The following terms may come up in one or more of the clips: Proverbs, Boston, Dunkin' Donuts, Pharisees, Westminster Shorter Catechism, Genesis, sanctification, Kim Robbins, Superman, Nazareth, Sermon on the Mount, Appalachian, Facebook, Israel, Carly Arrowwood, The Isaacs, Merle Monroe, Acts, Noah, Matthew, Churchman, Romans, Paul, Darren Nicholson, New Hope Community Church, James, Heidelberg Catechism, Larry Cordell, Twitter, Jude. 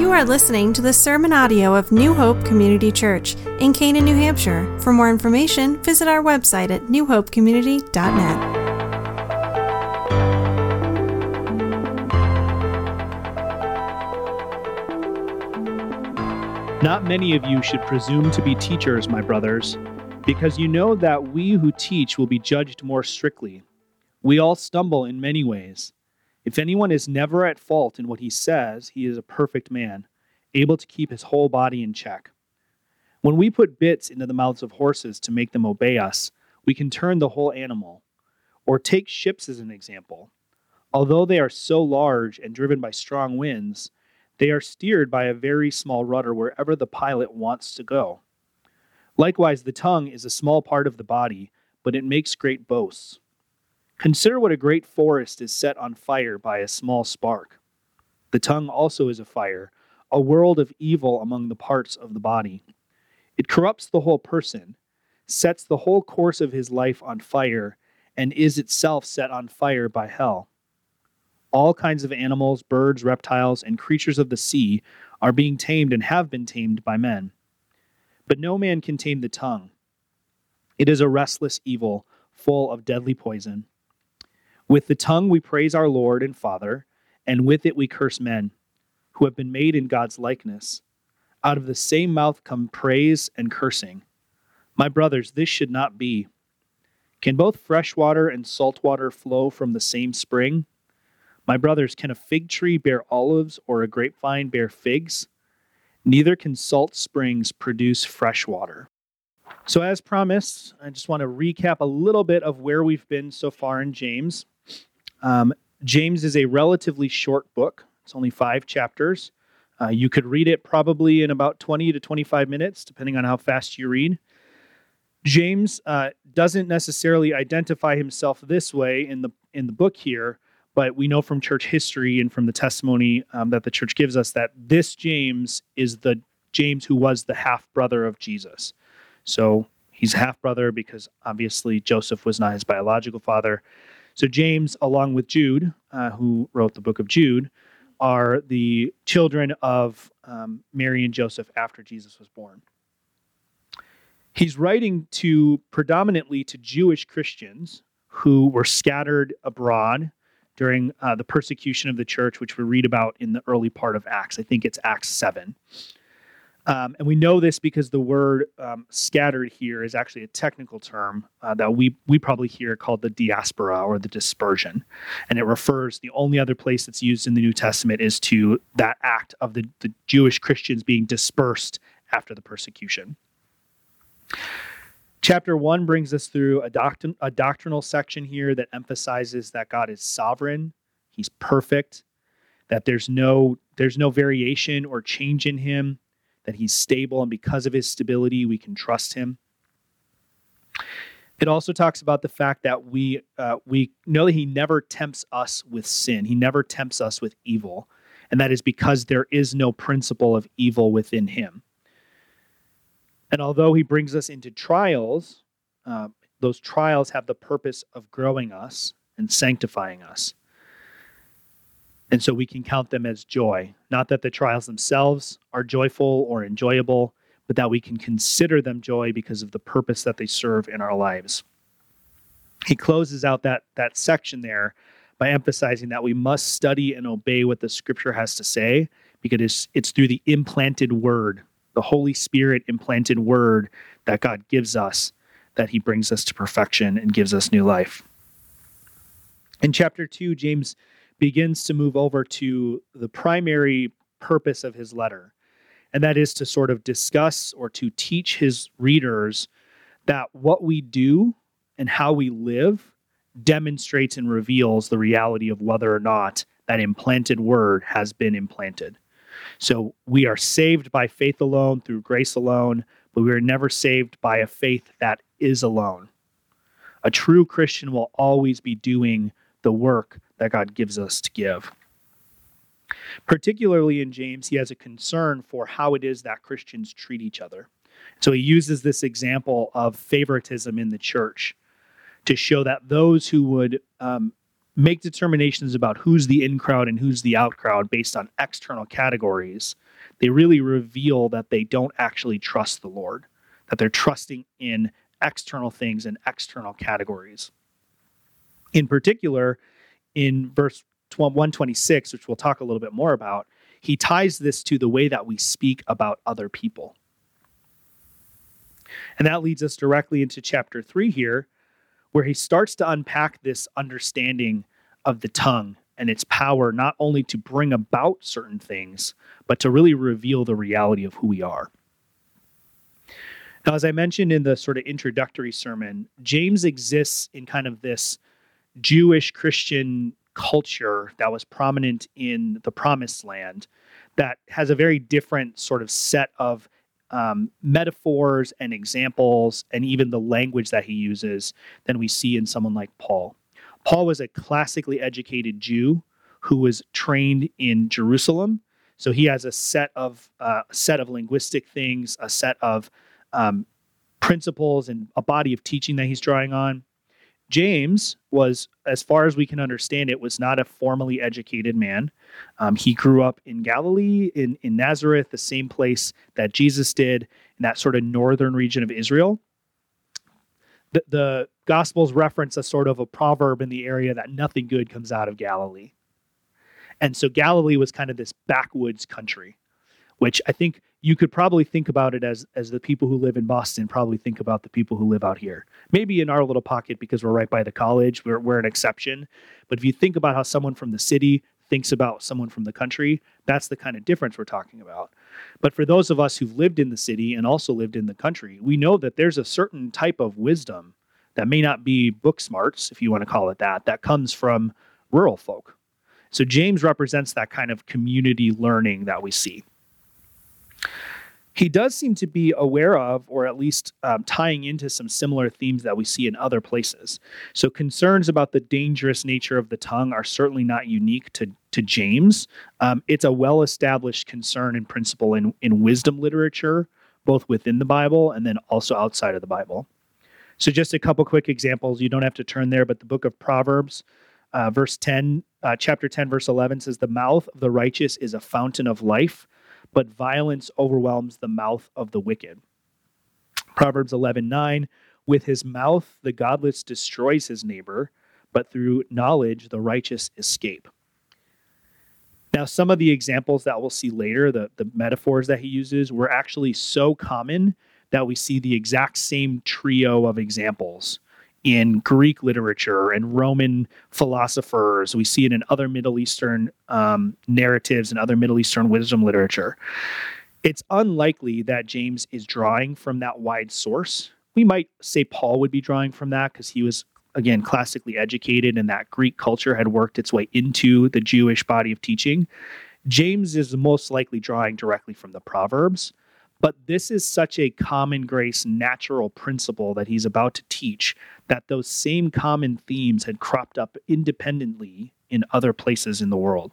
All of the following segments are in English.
You are listening to the sermon audio of New Hope Community Church in Canaan, New Hampshire. For more information, visit our website at newhopecommunitychurch.net. Not many of you should presume to be teachers, my brothers, because you know that we who teach will be judged more strictly. We all stumble in many ways. If anyone is never at fault in what he says, he is a perfect man, able to keep his whole body in check. When we put bits into the mouths of horses to make them obey us, we can turn the whole animal. Or take ships as an example. Although they are so large and driven by strong winds, they are steered by a very small rudder wherever the pilot wants to go. Likewise, the tongue is a small part of the body, but it makes great boasts. Consider what a great forest is set on fire by a small spark. The tongue also is a fire, a world of evil among the parts of the body. It corrupts the whole person, sets the whole course of his life on fire, and is itself set on fire by hell. All kinds of animals, birds, reptiles, and creatures of the sea are being tamed and have been tamed by men. But no man can tame the tongue. It is a restless evil, full of deadly poison. With the tongue we praise our Lord and Father, and with it we curse men, who have been made in God's likeness. Out of the same mouth come praise and cursing. My brothers, this should not be. Can both fresh water and salt water flow from the same spring? My brothers, can a fig tree bear olives or a grapevine bear figs? Neither can salt springs produce fresh water. So as promised, I just want to recap a little bit of where we've been so far in James. James is a relatively short book. It's only 5 chapters. You could read it probably in about 20 to 25 minutes, depending on how fast you read. James doesn't necessarily identify himself this way in the book here, but we know from church history and from the testimony that the church gives us that this James is the James who was the half-brother of Jesus. So he's half-brother because obviously Joseph was not his biological father. So James, along with Jude, who wrote the book of Jude, are the children of Mary and Joseph after Jesus was born. He's writing to predominantly to Jewish Christians who were scattered abroad during the persecution of the church, which we read about in the early part of Acts. I think it's Acts 7. And we know this because the word scattered here is actually a technical term that we probably hear called the diaspora or the dispersion. And it refers, the only other place it's used in the New Testament is to that act of the Jewish Christians being dispersed after the persecution. Chapter 1 brings us through a doctrinal section here that emphasizes that God is sovereign, he's perfect, that there's no variation or change in him, that he's stable, and because of his stability, we can trust him. It also talks about the fact that we know that he never tempts us with sin. He never tempts us with evil, and that is because there is no principle of evil within him. And although he brings us into trials, those trials have the purpose of growing us and sanctifying us. And so we can count them as joy. Not that the trials themselves are joyful or enjoyable, but that we can consider them joy because of the purpose that they serve in our lives. He closes out that section there by emphasizing that we must study and obey what the Scripture has to say, because it's through the implanted Word, the Holy Spirit implanted Word that God gives us, that he brings us to perfection and gives us new life. In chapter 2, James begins to move over to the primary purpose of his letter, and that is to sort of discuss or to teach his readers that what we do and how we live demonstrates and reveals the reality of whether or not that implanted word has been implanted. So we are saved by faith alone, through grace alone, but we are never saved by a faith that is alone. A true Christian will always be doing the work that God gives us to give. Particularly in James, he has a concern for how it is that Christians treat each other. So he uses this example of favoritism in the church to show that those who would make determinations about who's the in crowd and who's the out crowd based on external categories, they really reveal that they don't actually trust the Lord, that they're trusting in external things and external categories. In particular, in verse 126, which we'll talk a little bit more about, he ties this to the way that we speak about other people. And that leads us directly into chapter 3 here, where he starts to unpack this understanding of the tongue and its power, not only to bring about certain things, but to really reveal the reality of who we are. Now, as I mentioned in the sort of introductory sermon, James exists in kind of this Jewish Christian culture that was prominent in the Promised Land that has a very different sort of set of metaphors and examples, and even the language that he uses than we see in someone like Paul. Paul was a classically educated Jew who was trained in Jerusalem, so he has a set of linguistic things, a set of principles, and a body of teaching that he's drawing on. James was, as far as we can understand it, was not a formally educated man. He grew up in Galilee, in Nazareth, the same place that Jesus did, in that sort of northern region of Israel. The Gospels reference a sort of a proverb in the area that nothing good comes out of Galilee. And so Galilee was kind of this backwoods country, which I think you could probably think about it as the people who live in Boston probably think about the people who live out here. Maybe in our little pocket because we're right by the college, we're an exception. But if you think about how someone from the city thinks about someone from the country, that's the kind of difference we're talking about. But for those of us who've lived in the city and also lived in the country, we know that there's a certain type of wisdom that may not be book smarts, if you want to call it that, that comes from rural folk. So James represents that kind of community learning that we see. He does seem to be aware of, or at least tying into some similar themes that we see in other places. So concerns about the dangerous nature of the tongue are certainly not unique to James. It's a well-established concern and principle in wisdom literature, both within the Bible and then also outside of the Bible. So just a couple quick examples. You don't have to turn there, but the book of Proverbs, chapter 10, verse 11 says, "The mouth of the righteous is a fountain of life, but violence overwhelms the mouth of the wicked." Proverbs 11:9, "With his mouth the godless destroys his neighbor, but through knowledge the righteous escape." Now, some of the examples that we'll see later, the metaphors that he uses, were actually so common that we see the exact same trio of examples in Greek literature and Roman philosophers. We see it in other Middle Eastern narratives and other Middle Eastern wisdom literature. It's unlikely that James is drawing from that wide source. We might say Paul would be drawing from that because he was, again, classically educated, and that Greek culture had worked its way into the Jewish body of teaching. James is most likely drawing directly from the Proverbs. But this is such a common grace, natural principle that he's about to teach that those same common themes had cropped up independently in other places in the world.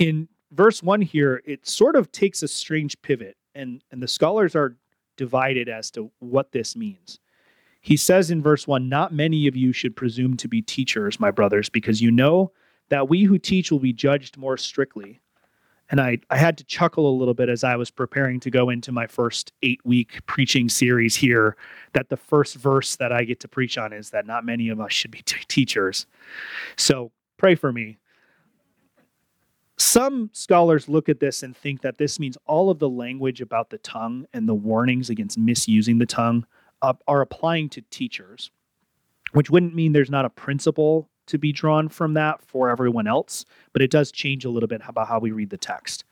In verse 1 here, it sort of takes a strange pivot, and the scholars are divided as to what this means. He says in verse 1, "Not many of you should presume to be teachers, my brothers, because you know that we who teach will be judged more strictly." And I had to chuckle a little bit as I was preparing to go into my first 8-week preaching series here, that the first verse that I get to preach on is that not many of us should be teachers. So pray for me. Some scholars look at this and think that this means all of the language about the tongue and the warnings against misusing the tongue are applying to teachers, which wouldn't mean there's not a principle to be drawn from that for everyone else, but it does change a little bit about how we read the text.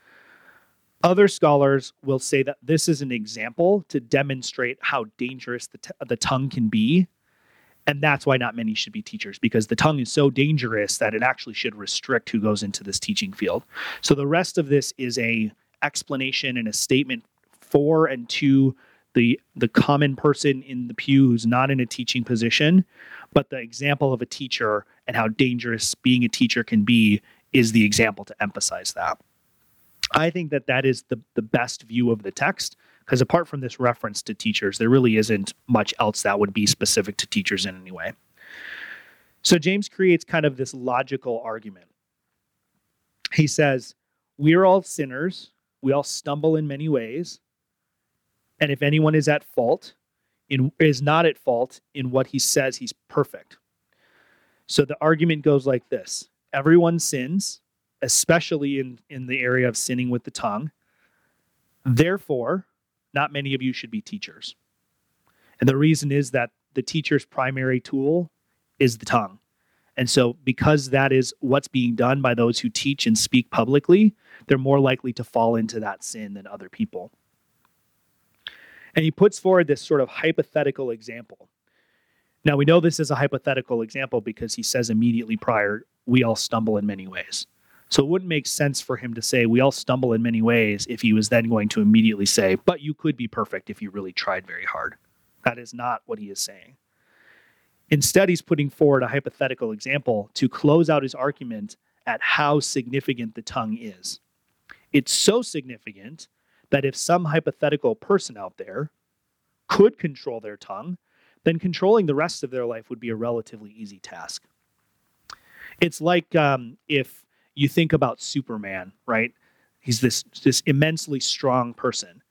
Other scholars will say that this is an example to demonstrate how dangerous the tongue can be, and that's why not many should be teachers, because the tongue is so dangerous that it actually should restrict who goes into this teaching field. So the rest of this is an explanation and a statement for and to the common person in the pew who's not in a teaching position, but the example of a teacher and how dangerous being a teacher can be is the example to emphasize that. I think that is the best view of the text, because apart from this reference to teachers, there really isn't much else that would be specific to teachers in any way. So James creates kind of this logical argument. He says, we're all sinners. We all stumble in many ways. And if anyone is at fault, is not at fault in what he says, he's perfect. So the argument goes like this. Everyone sins, especially in the area of sinning with the tongue. Therefore, not many of you should be teachers. And the reason is that the teacher's primary tool is the tongue. And so because that is what's being done by those who teach and speak publicly, they're more likely to fall into that sin than other people. And he puts forward this sort of hypothetical example. Now, we know this is a hypothetical example because he says immediately prior, we all stumble in many ways. So it wouldn't make sense for him to say we all stumble in many ways if he was then going to immediately say, but you could be perfect if you really tried very hard. That is not what he is saying. Instead, he's putting forward a hypothetical example to close out his argument at how significant the tongue is. It's so significant that if some hypothetical person out there could control their tongue, then controlling the rest of their life would be a relatively easy task. It's like if you think about Superman, right? He's this immensely strong person.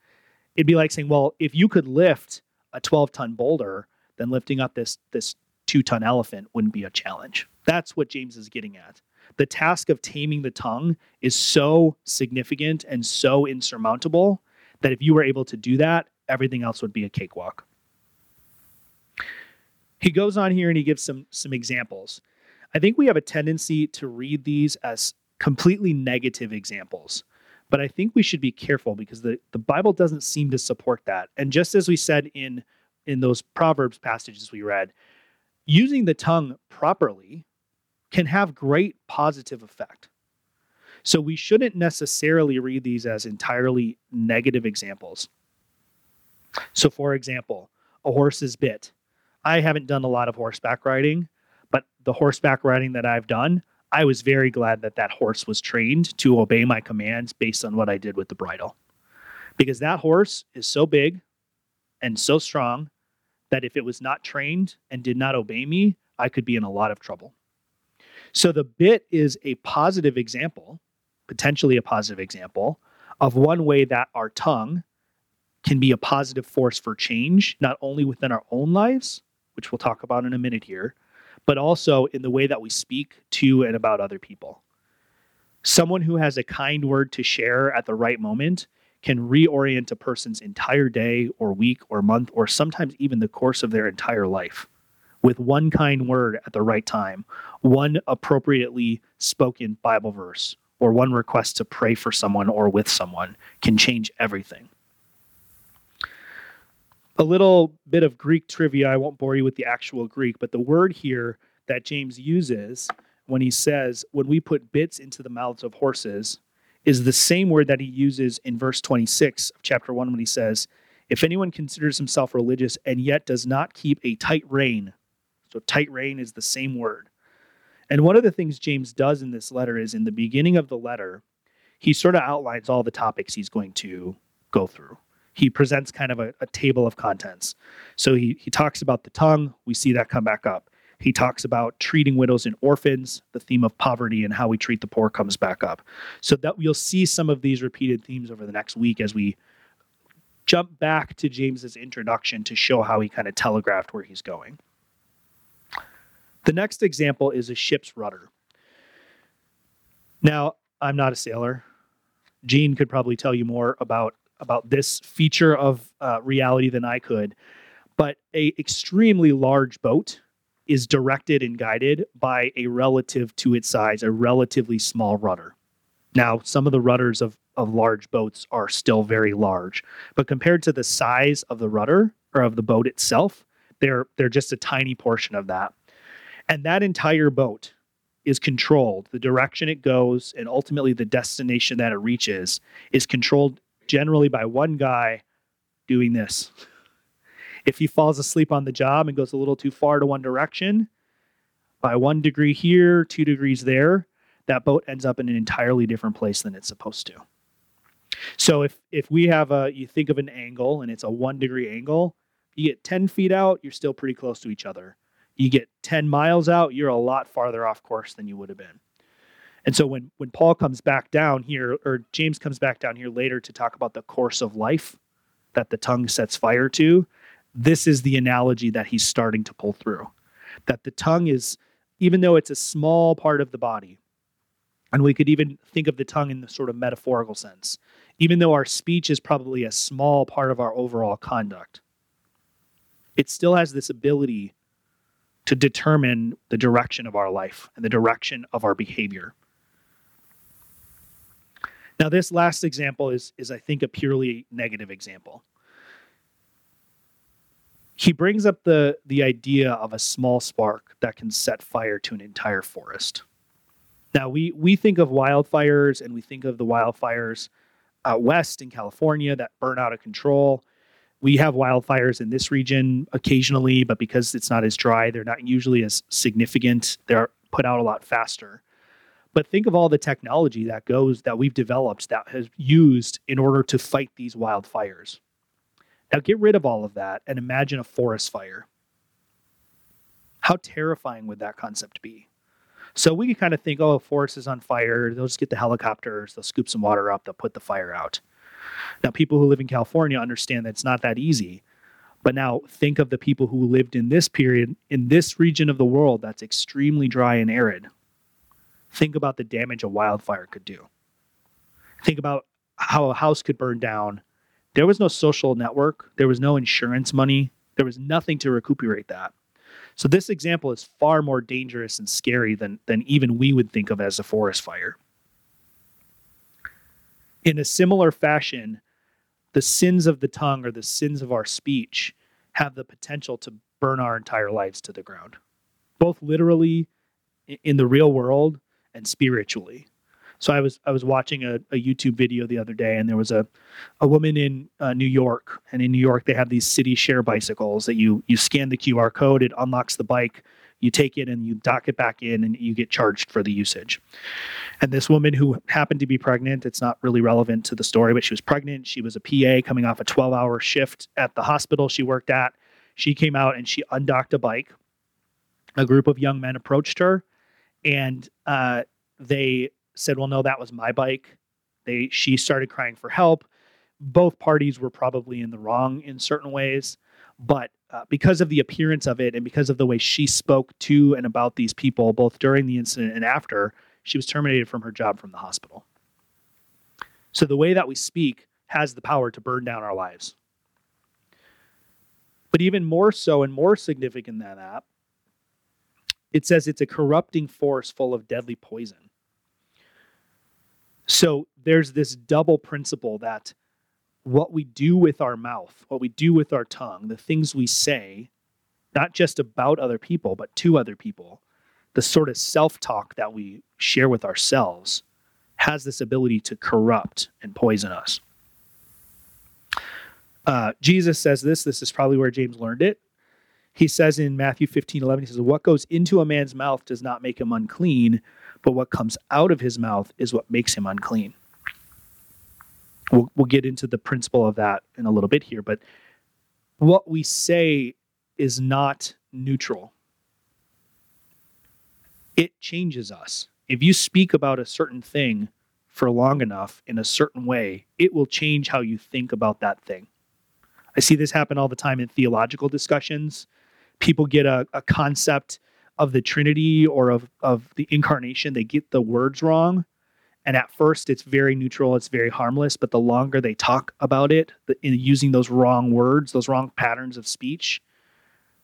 It'd be like saying, well, if you could lift a 12-ton boulder, then lifting up this 2-ton elephant wouldn't be a challenge. That's what James is getting at. The task of taming the tongue is so significant and so insurmountable that if you were able to do that, everything else would be a cakewalk. He goes on here and he gives some examples. I think we have a tendency to read these as completely negative examples, but I think we should be careful because the Bible doesn't seem to support that. And just as we said in those Proverbs passages we read, using the tongue properly can have great positive effect. So we shouldn't necessarily read these as entirely negative examples. So for example, a horse is bit. I haven't done a lot of horseback riding, but the horseback riding that I've done, I was very glad that horse was trained to obey my commands based on what I did with the bridle. Because that horse is so big and so strong that if it was not trained and did not obey me, I could be in a lot of trouble. So the bit is a positive example, potentially a positive example, of one way that our tongue can be a positive force for change, not only within our own lives, which we'll talk about in a minute here, but also in the way that we speak to and about other people. Someone who has a kind word to share at the right moment can reorient a person's entire day or week or month or sometimes even the course of their entire life with one kind word at the right time, one appropriately spoken Bible verse, or one request to pray for someone or with someone can change everything. A little bit of Greek trivia. I won't bore you with the actual Greek, but the word here that James uses when he says, when we put bits into the mouths of horses, is the same word that he uses in verse 26 of chapter 1 when he says, if anyone considers himself religious and yet does not keep a tight rein. So tight rein is the same word. And one of the things James does in this letter is in the beginning of the letter, he sort of outlines all the topics he's going to go through. He presents kind of a table of contents. So he talks about the tongue. We see that come back up. He talks about treating widows and orphans. The theme of poverty and how we treat the poor comes back up. So that you'll see some of these repeated themes over the next week as we jump back to James's introduction to show how he kind of telegraphed where he's going. The next example is a ship's rudder. Now, I'm not a sailor. Gene could probably tell you more about this feature of reality than I could, but a extremely large boat is directed and guided by a relative to its size, a relatively small rudder. Now, some of the rudders of large boats are still very large, but compared to the size of the rudder or of the boat itself, they're just a tiny portion of that. And that entire boat is controlled. The direction it goes and ultimately the destination that it reaches is controlled generally by one guy doing this. If he falls asleep on the job and goes a little too far to one direction, by 1 degree here, 2 degrees there, that boat ends up in an entirely different place than it's supposed to. So if we have you think of an angle and it's a 1 degree angle, you get 10 feet out, you're still pretty close to each other. You get 10 miles out, you're a lot farther off course than you would have been. And so when Paul comes back down here, or James comes back down here later to talk about the course of life that the tongue sets fire to, this is the analogy that he's starting to pull through. That the tongue is, even though it's a small part of the body, and we could even think of the tongue in the sort of metaphorical sense, even though our speech is probably a small part of our overall conduct, it still has this ability to determine the direction of our life and the direction of our behavior. Now, this last example is I think, a purely negative example. He brings up the idea of a small spark that can set fire to an entire forest. Now, we think of wildfires, and we think of the wildfires west in California that burn out of control. We have wildfires in this region occasionally, but because it's not as dry, they're not usually as significant. They're put out a lot faster. But think of all the technology that we've developed, that has used in order to fight these wildfires. Now get rid of all of that and imagine a forest fire. How terrifying would that concept be? So we can kind of think, oh, a forest is on fire. They'll just get the helicopters. They'll scoop some water up. They'll put the fire out. Now, people who live in California understand that it's not that easy. But now think of the people who lived in this period, in this region of the world that's extremely dry and arid. Think about the damage a wildfire could do. Think about how a house could burn down. There was no social network. There was no insurance money. There was nothing to recuperate that. So this example is far more dangerous and scary than even we would think of as a forest fire. In a similar fashion, the sins of the tongue or the sins of our speech have the potential to burn our entire lives to the ground, both literally in the real world and spiritually. So I was watching a YouTube video the other day, and there was a woman in New York. And in New York, they have these city share bicycles that you scan the QR code, it unlocks the bike, you take it and you dock it back in, and you get charged for the usage. And this woman who happened to be pregnant, it's not really relevant to the story, but she was pregnant. She was a PA coming off a 12-hour shift at the hospital she worked at. She came out and she undocked a bike. A group of young men approached her, and they said, well, no, that was my bike. She started crying for help. Both parties were probably in the wrong in certain ways, but because of the appearance of it and because of the way she spoke to and about these people, both during the incident and after, she was terminated from her job from the hospital. So the way that we speak has the power to burn down our lives. But even more so and more significant than that, it says it's a corrupting force full of deadly poison. So there's this double principle that what we do with our mouth, what we do with our tongue, the things we say, not just about other people, but to other people, the sort of self-talk that we share with ourselves has this ability to corrupt and poison us. Jesus says this. This is probably where James learned it. He says in Matthew 15:11, he says, what goes into a man's mouth does not make him unclean, but what comes out of his mouth is what makes him unclean. We'll get into the principle of that in a little bit here, but what we say is not neutral. It changes us. If you speak about a certain thing for long enough in a certain way, it will change how you think about that thing. I see this happen all the time in theological discussions. People get a concept of the Trinity or of the incarnation, they get the words wrong. And at first it's very neutral, it's very harmless, but the longer they talk about it, in using those wrong words, those wrong patterns of speech,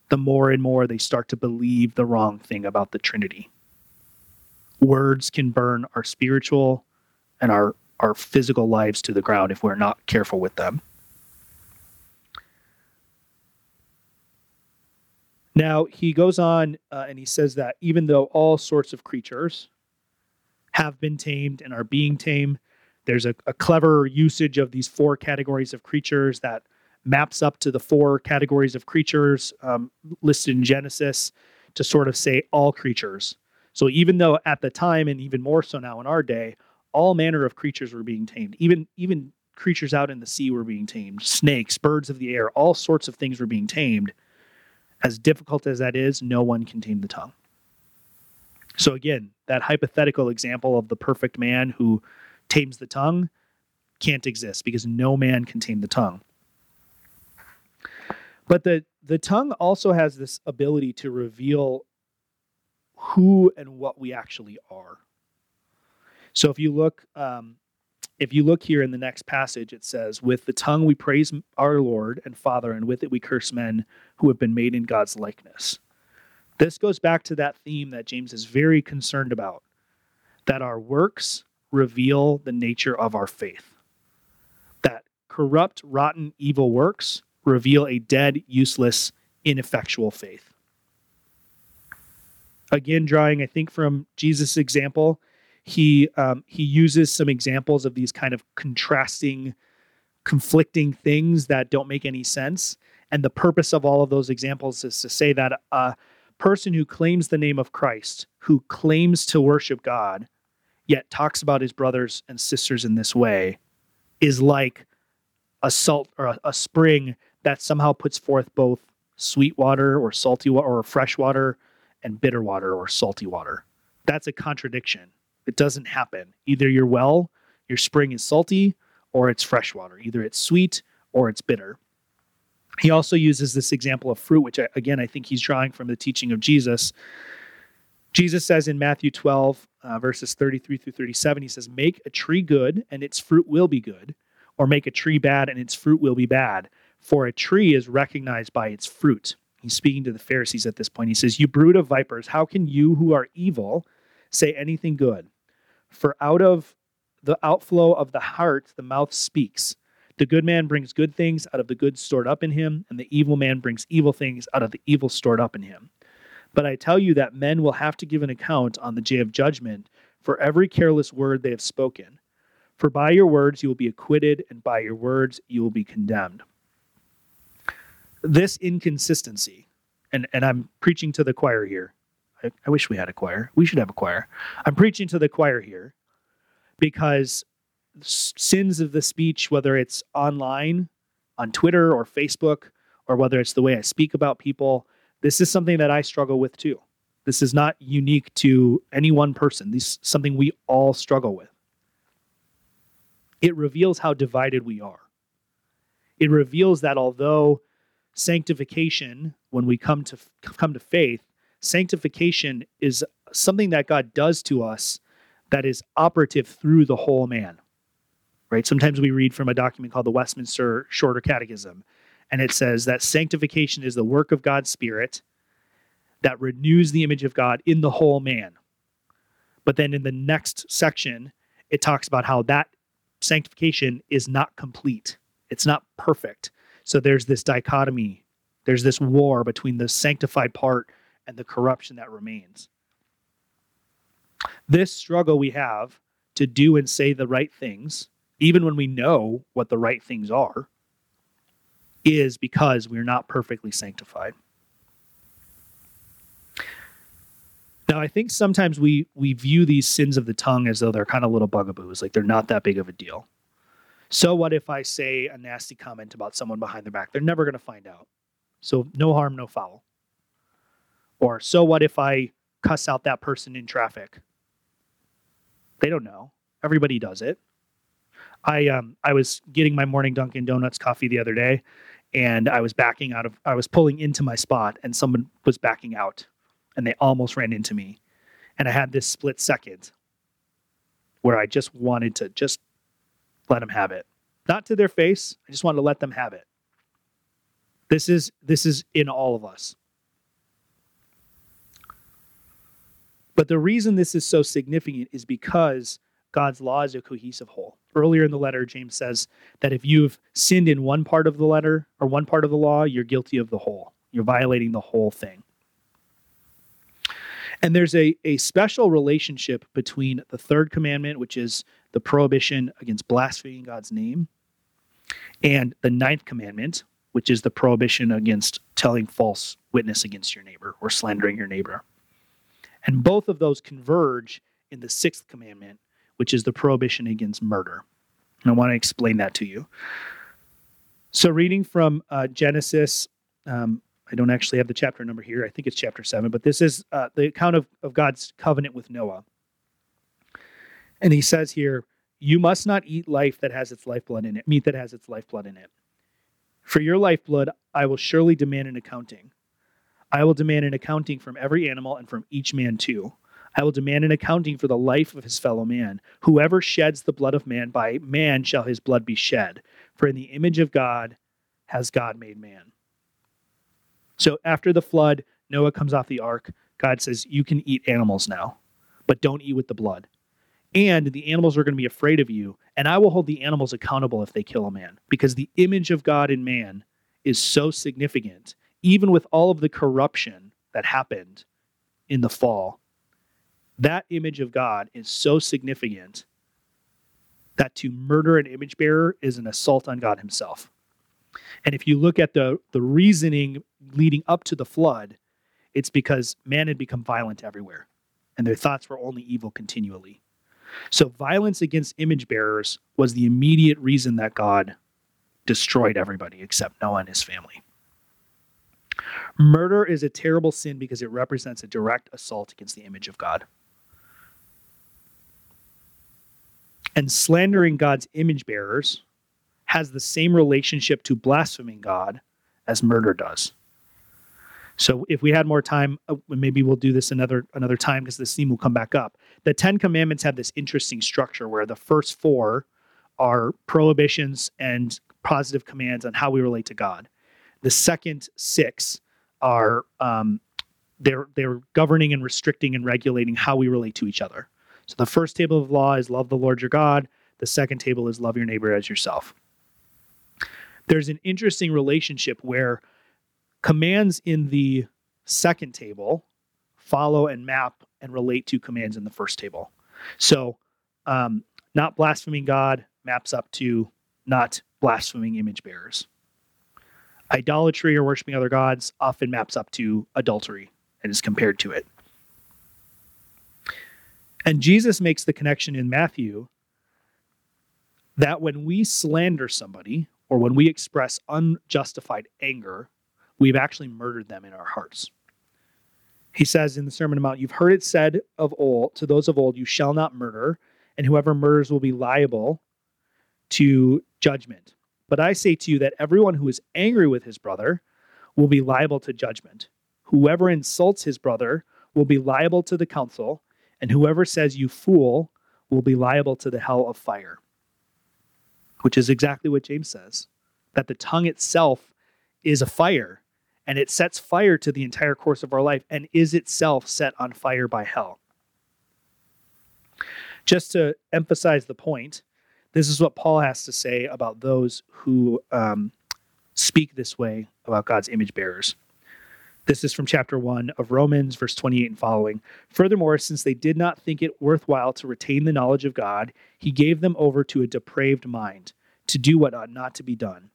the more and more they start to believe the wrong thing about the Trinity. Words can burn our spiritual and our physical lives to the ground if we're not careful with them. Now, he goes on and he says that even though all sorts of creatures have been tamed and are being tamed, there's a clever usage of these four categories of creatures that maps up to the four categories of creatures listed in Genesis to sort of say all creatures. So even though at the time, and even more so now in our day, all manner of creatures were being tamed, even creatures out in the sea were being tamed, snakes, birds of the air, all sorts of things were being tamed. As difficult as that is, no one can tame the tongue. So again, that hypothetical example of the perfect man who tames the tongue can't exist because no man can tame the tongue. But the tongue also has this ability to reveal who and what we actually are. So if you look here in the next passage, it says, "With the tongue we praise our Lord and Father, and with it we curse men who have been made in God's likeness." This goes back to that theme that James is very concerned about, that our works reveal the nature of our faith. That corrupt, rotten, evil works reveal a dead, useless, ineffectual faith. Again, drawing, I think, from Jesus' example, he uses some examples of these kind of contrasting, conflicting things that don't make any sense. And the purpose of all of those examples is to say that a person who claims the name of Christ, who claims to worship God, yet talks about his brothers and sisters in this way, is like a salt or a spring that somehow puts forth both sweet water or salty water, or fresh water and bitter water or salty water. That's a contradiction. It doesn't happen. Either your well, your spring is salty, or it's fresh water. Either it's sweet or it's bitter. He also uses this example of fruit, which again, I think he's drawing from the teaching of Jesus. Jesus says in Matthew 12, verses 33 through 37, he says, "Make a tree good and its fruit will be good, or make a tree bad and its fruit will be bad. For a tree is recognized by its fruit." He's speaking to the Pharisees at this point. He says, "You brood of vipers, how can you who are evil say anything good? For out of the outflow of the heart, the mouth speaks. The good man brings good things out of the good stored up in him, and the evil man brings evil things out of the evil stored up in him. But I tell you that men will have to give an account on the day of judgment for every careless word they have spoken. For by your words you will be acquitted, and by your words you will be condemned." This inconsistency, and I'm preaching to the choir here. I wish we had a choir. We should have a choir. I'm preaching to the choir here because sins of the speech, whether it's online, on Twitter or Facebook, or whether it's the way I speak about people, this is something that I struggle with too. This is not unique to any one person. This is something we all struggle with. It reveals how divided we are. It reveals that although sanctification, when we come to faith, sanctification is something that God does to us that is operative through the whole man, right? Sometimes we read from a document called the Westminster Shorter Catechism, and it says that sanctification is the work of God's Spirit that renews the image of God in the whole man. But then in the next section, it talks about how that sanctification is not complete. It's not perfect. So there's this dichotomy. There's this war between the sanctified part and the corruption that remains. This struggle we have to do and say the right things, even when we know what the right things are, is because we're not perfectly sanctified. Now, I think sometimes we view these sins of the tongue as though they're kind of little bugaboos, like they're not that big of a deal. So what if I say a nasty comment about someone behind their back? They're never going to find out. So no harm, no foul. Or so what if I cuss out that person in traffic? They don't know. Everybody does it. I was getting my morning Dunkin' Donuts coffee the other day, and I was pulling into my spot, and someone was backing out, and they almost ran into me. And I had this split second where I just wanted to just let them have it. Not to their face. I just wanted to let them have it. This is in all of us. But the reason this is so significant is because God's law is a cohesive whole. Earlier in the letter, James says that if you've sinned in one part of the letter or one part of the law, you're guilty of the whole. You're violating the whole thing. And there's a special relationship between the third commandment, which is the prohibition against blaspheming God's name, and the ninth commandment, which is the prohibition against telling false witness against your neighbor or slandering your neighbor. And both of those converge in the sixth commandment, which is the prohibition against murder. And I want to explain that to you. So reading from Genesis, I don't actually have the chapter number here. I think it's chapter 7, but this is the account of God's covenant with Noah. And he says here, you must not eat meat that has its lifeblood in it. For your lifeblood, I will surely demand an accounting. I will demand an accounting from every animal and from each man too. I will demand an accounting for the life of his fellow man. Whoever sheds the blood of man, by man shall his blood be shed. For in the image of God has God made man. So after the flood, Noah comes off the ark. God says, you can eat animals now, but don't eat with the blood. And the animals are going to be afraid of you, and I will hold the animals accountable if they kill a man, because the image of God in man is so significant, even with all of the corruption that happened in the fall. That image of God is so significant that to murder an image bearer is an assault on God himself. And if you look at the reasoning leading up to the flood, it's because man had become violent everywhere, and their thoughts were only evil continually. So violence against image bearers was the immediate reason that God destroyed everybody except Noah and his family. Murder is a terrible sin because it represents a direct assault against the image of God. And slandering God's image bearers has the same relationship to blaspheming God as murder does. So if we had more time, maybe we'll do this another time because this theme will come back up. The Ten Commandments have this interesting structure where the first four are prohibitions and positive commands on how we relate to God. The second six are they're governing and restricting and regulating how we relate to each other. So the first table of law is love the Lord your God. The second table is love your neighbor as yourself. There's an interesting relationship where commands in the second table follow and map and relate to commands in the first table. So not blaspheming God maps up to not blaspheming image bearers. Idolatry or worshiping other gods often maps up to adultery and is compared to it. And Jesus makes the connection in Matthew that when we slander somebody or when we express unjustified anger, we've actually murdered them in our hearts. He says in the Sermon on the Mount, you've heard it said of old, to those of old, you shall not murder, and whoever murders will be liable to judgment. But I say to you that everyone who is angry with his brother will be liable to judgment. Whoever insults his brother will be liable to the council, and whoever says you fool will be liable to the hell of fire. Which is exactly what James says, that the tongue itself is a fire. And it sets fire to the entire course of our life and is itself set on fire by hell. Just to emphasize the point, this is what Paul has to say about those who speak this way about God's image bearers. This is from chapter 1 of Romans, verse 28 and following. Furthermore, since they did not think it worthwhile to retain the knowledge of God, he gave them over to a depraved mind to do what ought not to be done.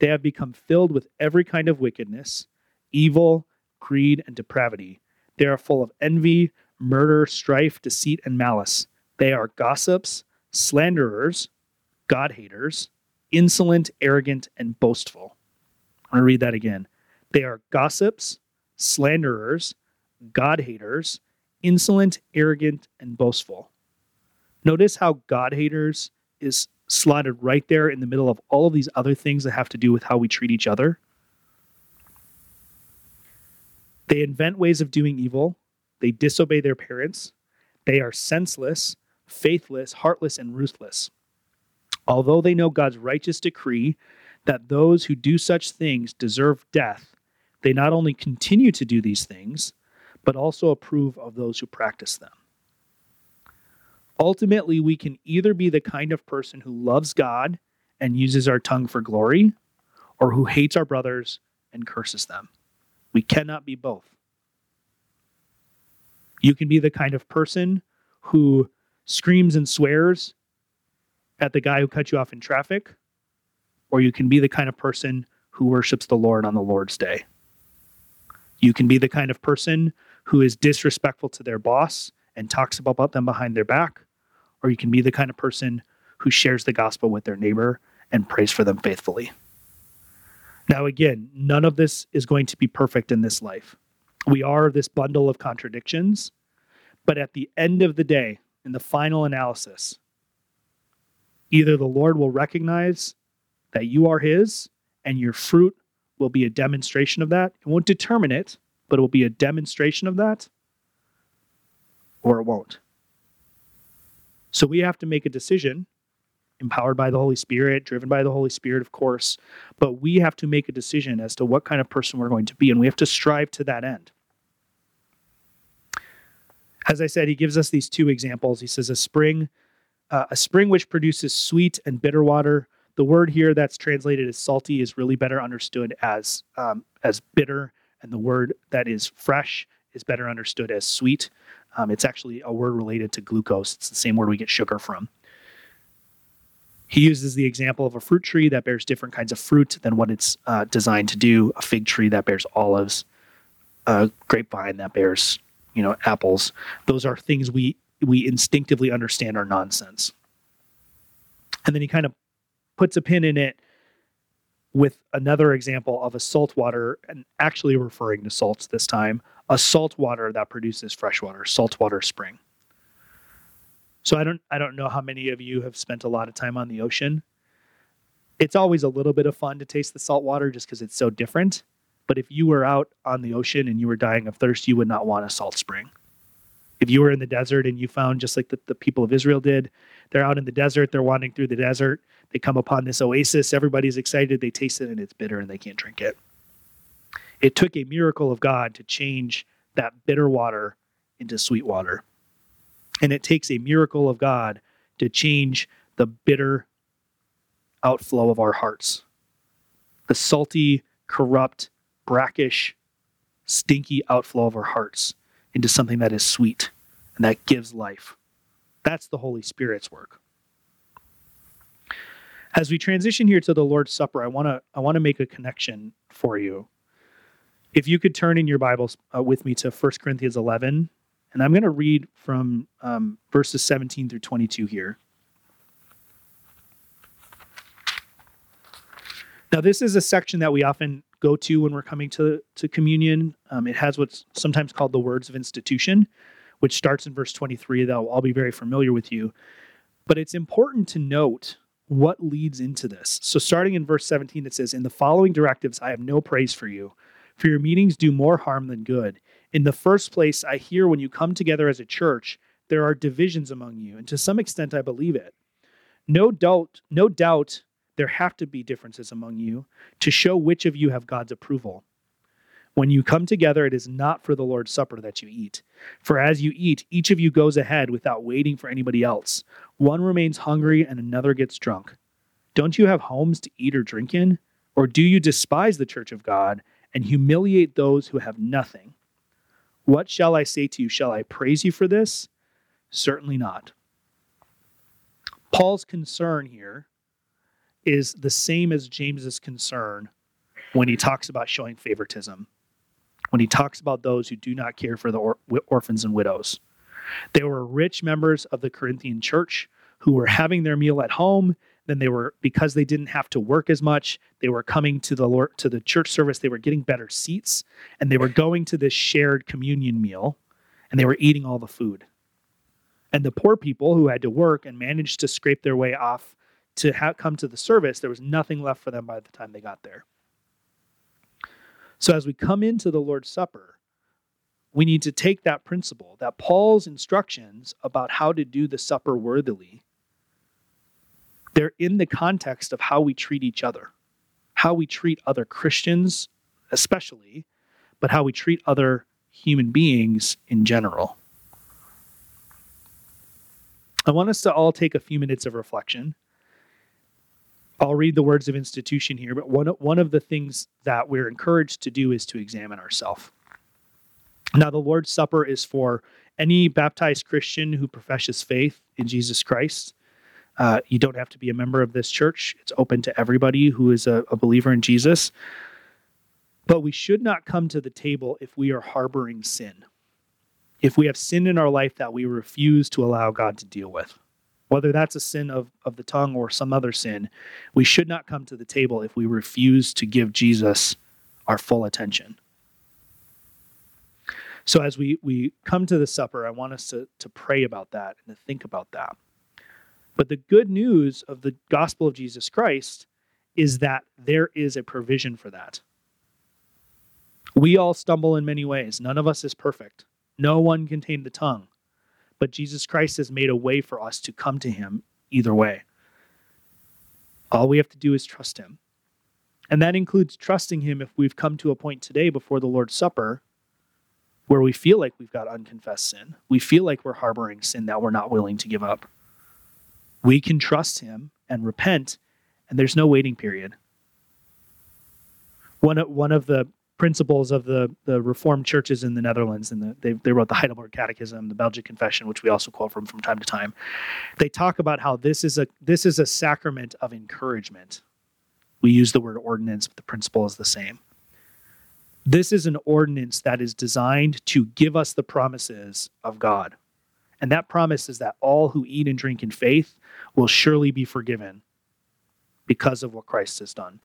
They have become filled with every kind of wickedness, evil, greed, and depravity. They are full of envy, murder, strife, deceit, and malice. They are gossips, slanderers, God-haters, insolent, arrogant, and boastful. I'm going to read that again. They are gossips, slanderers, God-haters, insolent, arrogant, and boastful. Notice how God-haters is slotted right there in the middle of all of these other things that have to do with how we treat each other. They invent ways of doing evil. They disobey their parents. They are senseless, faithless, heartless, and ruthless. Although they know God's righteous decree that those who do such things deserve death, they not only continue to do these things, but also approve of those who practice them. Ultimately, we can either be the kind of person who loves God and uses our tongue for glory, or who hates our brothers and curses them. We cannot be both. You can be the kind of person who screams and swears at the guy who cut you off in traffic, or you can be the kind of person who worships the Lord on the Lord's Day. You can be the kind of person who is disrespectful to their boss and talks about them behind their back, or you can be the kind of person who shares the gospel with their neighbor and prays for them faithfully. Now, again, none of this is going to be perfect in this life. We are this bundle of contradictions, but at the end of the day, in the final analysis, either the Lord will recognize that you are His and your fruit will be a demonstration of that. It won't determine it, but it will be a demonstration of that, or it won't. So we have to make a decision, empowered by the Holy Spirit, driven by the Holy Spirit, of course, but we have to make a decision as to what kind of person we're going to be, and we have to strive to that end. As I said, he gives us these two examples. He says a spring which produces sweet and bitter water. The word here that's translated as salty is really better understood as bitter, and the word that is fresh is better understood as sweet. It's actually a word related to glucose. It's the same word we get sugar from. He uses the example of a fruit tree that bears different kinds of fruit than what it's designed to do. A fig tree that bears olives, a grapevine that bears, apples. Those are things we instinctively understand are nonsense. And then he kind of puts a pin in it with another example of a salt water, and actually referring to salts this time, a salt water that produces fresh water, saltwater spring. So I don't know how many of you have spent a lot of time on the ocean. It's always a little bit of fun to taste the salt water just because it's so different. But if you were out on the ocean and you were dying of thirst, you would not want a salt spring. If you were in the desert and you found, just like the people of Israel did, they're out in the desert, they're wandering through the desert, they come upon this oasis, everybody's excited, they taste it and it's bitter and they can't drink it. It took a miracle of God to change that bitter water into sweet water. And it takes a miracle of God to change the bitter outflow of our hearts. The salty, corrupt, brackish, stinky outflow of our hearts into something that is sweet and that gives life. That's the Holy Spirit's work. As we transition here to the Lord's Supper, I want to make a connection for you. If you could turn in your Bibles with me to 1 Corinthians 11, and I'm going to read from verses 17 through 22 here. Now, this is a section that we often go to when we're coming to communion. It has what's sometimes called the words of institution, which starts in verse 23. That will all be very familiar with you. But it's important to note what leads into this. So starting in verse 17, it says, "In the following directives, I have no praise for you, for your meetings do more harm than good. In the first place, I hear when you come together as a church, there are divisions among you, and to some extent I believe it. No doubt, there have to be differences among you to show which of you have God's approval. When you come together, it is not for the Lord's Supper that you eat. For as you eat, each of you goes ahead without waiting for anybody else. One remains hungry and another gets drunk. Don't you have homes to eat or drink in? Or do you despise the church of God and humiliate those who have nothing? What shall I say to you? Shall I praise you for this? Certainly not." Paul's concern here is the same as James's concern when he talks about showing favoritism, when he talks about those who do not care for the orphans and widows. They were rich members of the Corinthian church who were having their meal at home. Then they were, because they didn't have to work as much, they were coming to the church service, they were getting better seats, and they were going to this shared communion meal, and they were eating all the food. And the poor people who had to work and managed to scrape their way off to come to the service, there was nothing left for them by the time they got there. So as we come into the Lord's Supper, we need to take that principle, that Paul's instructions about how to do the supper worthily, they're in the context of how we treat each other, how we treat other Christians especially, but how we treat other human beings in general. I want us to all take a few minutes of reflection. I'll read the words of institution here, but one of the things that we're encouraged to do is to examine ourselves. Now, the Lord's Supper is for any baptized Christian who professes faith in Jesus Christ. You don't have to be a member of this church. It's open to everybody who is a believer in Jesus. But we should not come to the table if we are harboring sin, if we have sin in our life that we refuse to allow God to deal with. whether that's a sin of the tongue or some other sin, we should not come to the table if we refuse to give Jesus our full attention. So as we come to the supper, I want us to pray about that and to think about that. But the good news of the gospel of Jesus Christ is that there is a provision for that. We all stumble in many ways. None of us is perfect. No one can tame the tongue. But Jesus Christ has made a way for us to come to him either way. All we have to do is trust him. And that includes trusting him if we've come to a point today before the Lord's Supper where we feel like we've got unconfessed sin. We feel like we're harboring sin that we're not willing to give up. We can trust him and repent, and there's no waiting period. One of the principles of the Reformed churches in the Netherlands, and they wrote the Heidelberg Catechism, the Belgic Confession, which we also quote from time to time. They talk about how this is a sacrament of encouragement. We use the word ordinance, but the principle is the same. This is an ordinance that is designed to give us the promises of God. And that promise is that all who eat and drink in faith will surely be forgiven because of what Christ has done.